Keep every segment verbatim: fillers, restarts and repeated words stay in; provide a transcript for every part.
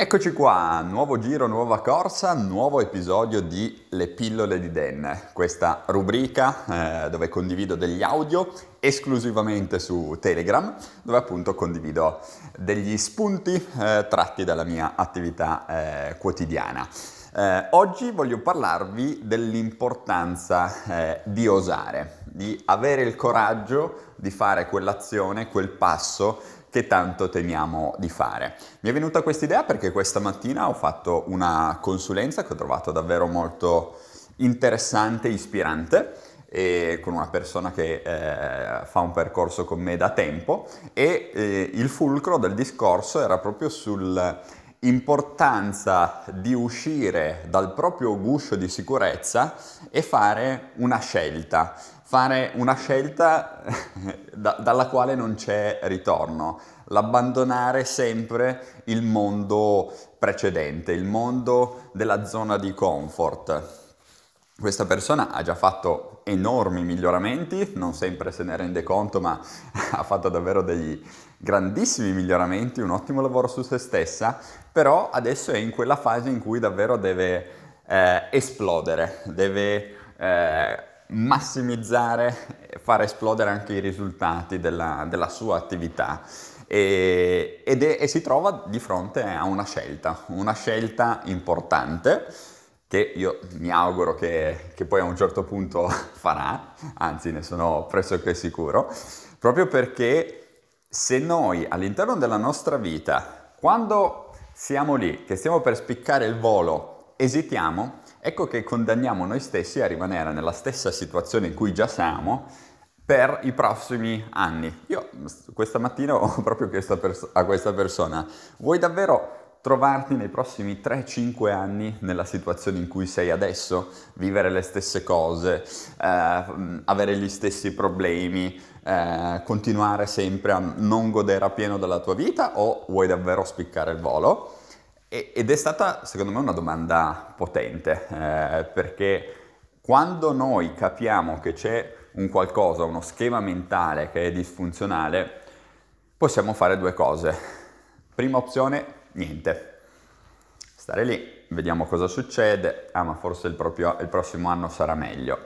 Eccoci qua, nuovo giro, nuova corsa, nuovo episodio di Le Pillole di Dan, questa rubrica eh, dove condivido degli audio esclusivamente su Telegram, dove appunto condivido degli spunti eh, tratti dalla mia attività eh, quotidiana. Eh, oggi voglio parlarvi dell'importanza eh, di osare, di avere il coraggio di fare quell'azione, quel passo che tanto temiamo di fare. Mi è venuta questa idea perché questa mattina ho fatto una consulenza che ho trovato davvero molto interessante e ispirante, e con una persona che eh, fa un percorso con me da tempo, e eh, il fulcro del discorso era proprio sull'importanza di uscire dal proprio guscio di sicurezza e fare una scelta. Fare una scelta da, dalla quale non c'è ritorno, l'abbandonare sempre il mondo precedente, il mondo della zona di comfort. Questa persona ha già fatto enormi miglioramenti, non sempre se ne rende conto, ma ha fatto davvero degli grandissimi miglioramenti, un ottimo lavoro su se stessa, però adesso è in quella fase in cui davvero deve eh, esplodere, deve... Eh, massimizzare, far esplodere anche i risultati della, della sua attività e, ed è, e si trova di fronte a una scelta, una scelta importante che io mi auguro che, che poi a un certo punto farà, anzi ne sono pressoché sicuro, proprio perché se noi all'interno della nostra vita, quando siamo lì, che stiamo per spiccare il volo, esitiamo, ecco che condanniamo noi stessi a rimanere nella stessa situazione in cui già siamo per i prossimi anni. Io questa mattina ho proprio chiesto a questa persona: vuoi davvero trovarti nei prossimi tre cinque anni nella situazione in cui sei adesso? Vivere le stesse cose, eh, avere gli stessi problemi, eh, continuare sempre a non godere appieno della tua vita, o vuoi davvero spiccare il volo? Ed è stata, secondo me, una domanda potente, eh, perché quando noi capiamo che c'è un qualcosa, uno schema mentale che è disfunzionale, possiamo fare due cose. Prima opzione, niente. Stare lì, vediamo cosa succede. Ah, ma forse il, proprio, il prossimo anno sarà meglio.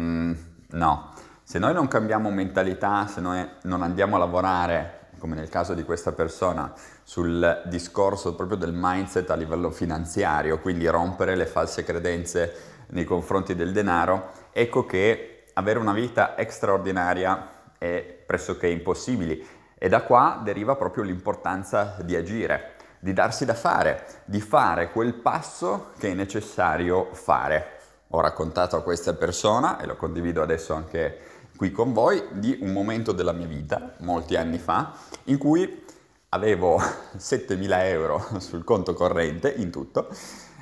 Mm, no. Se noi non cambiamo mentalità, se noi non andiamo a lavorare, come nel caso di questa persona, sul discorso proprio del mindset a livello finanziario, quindi rompere le false credenze nei confronti del denaro, ecco che avere una vita straordinaria è pressoché impossibile. E da qua deriva proprio l'importanza di agire, di darsi da fare, di fare quel passo che è necessario fare. Ho raccontato a questa persona, e lo condivido adesso anche qui con voi, di un momento della mia vita, molti anni fa, in cui avevo settemila euro sul conto corrente in tutto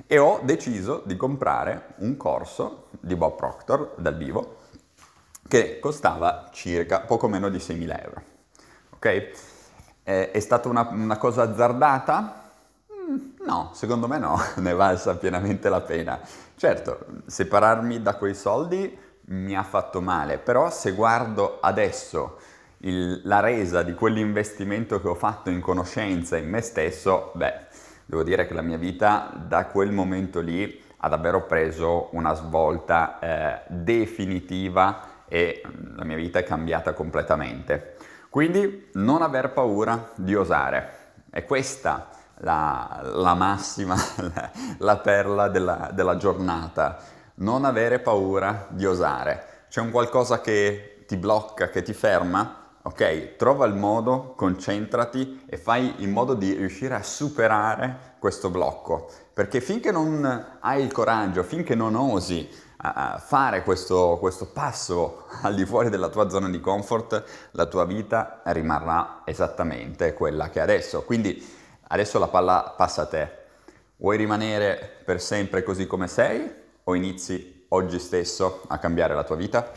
e ho deciso di comprare un corso di Bob Proctor dal vivo che costava circa poco meno di seimila euro. Ok? Eh, è stata una, una cosa azzardata? No, secondo me no, ne è valsa pienamente la pena. Certo, separarmi da quei soldi mi ha fatto male, però se guardo adesso il, la resa di quell'investimento che ho fatto in conoscenza, in me stesso, beh, devo dire che la mia vita da quel momento lì ha davvero preso una svolta eh, definitiva e la mia vita è cambiata completamente. Quindi non aver paura di osare, è questa la, la massima, la, la perla della, della giornata. Non avere paura di osare. C'è un qualcosa che ti blocca, che ti ferma? Ok, trova il modo, concentrati e fai in modo di riuscire a superare questo blocco. Perché finché non hai il coraggio, finché non osi uh, fare questo, questo passo al di fuori della tua zona di comfort, la tua vita rimarrà esattamente quella che è adesso. Quindi adesso la palla passa a te. Vuoi rimanere per sempre così come sei? O inizi oggi stesso a cambiare la tua vita?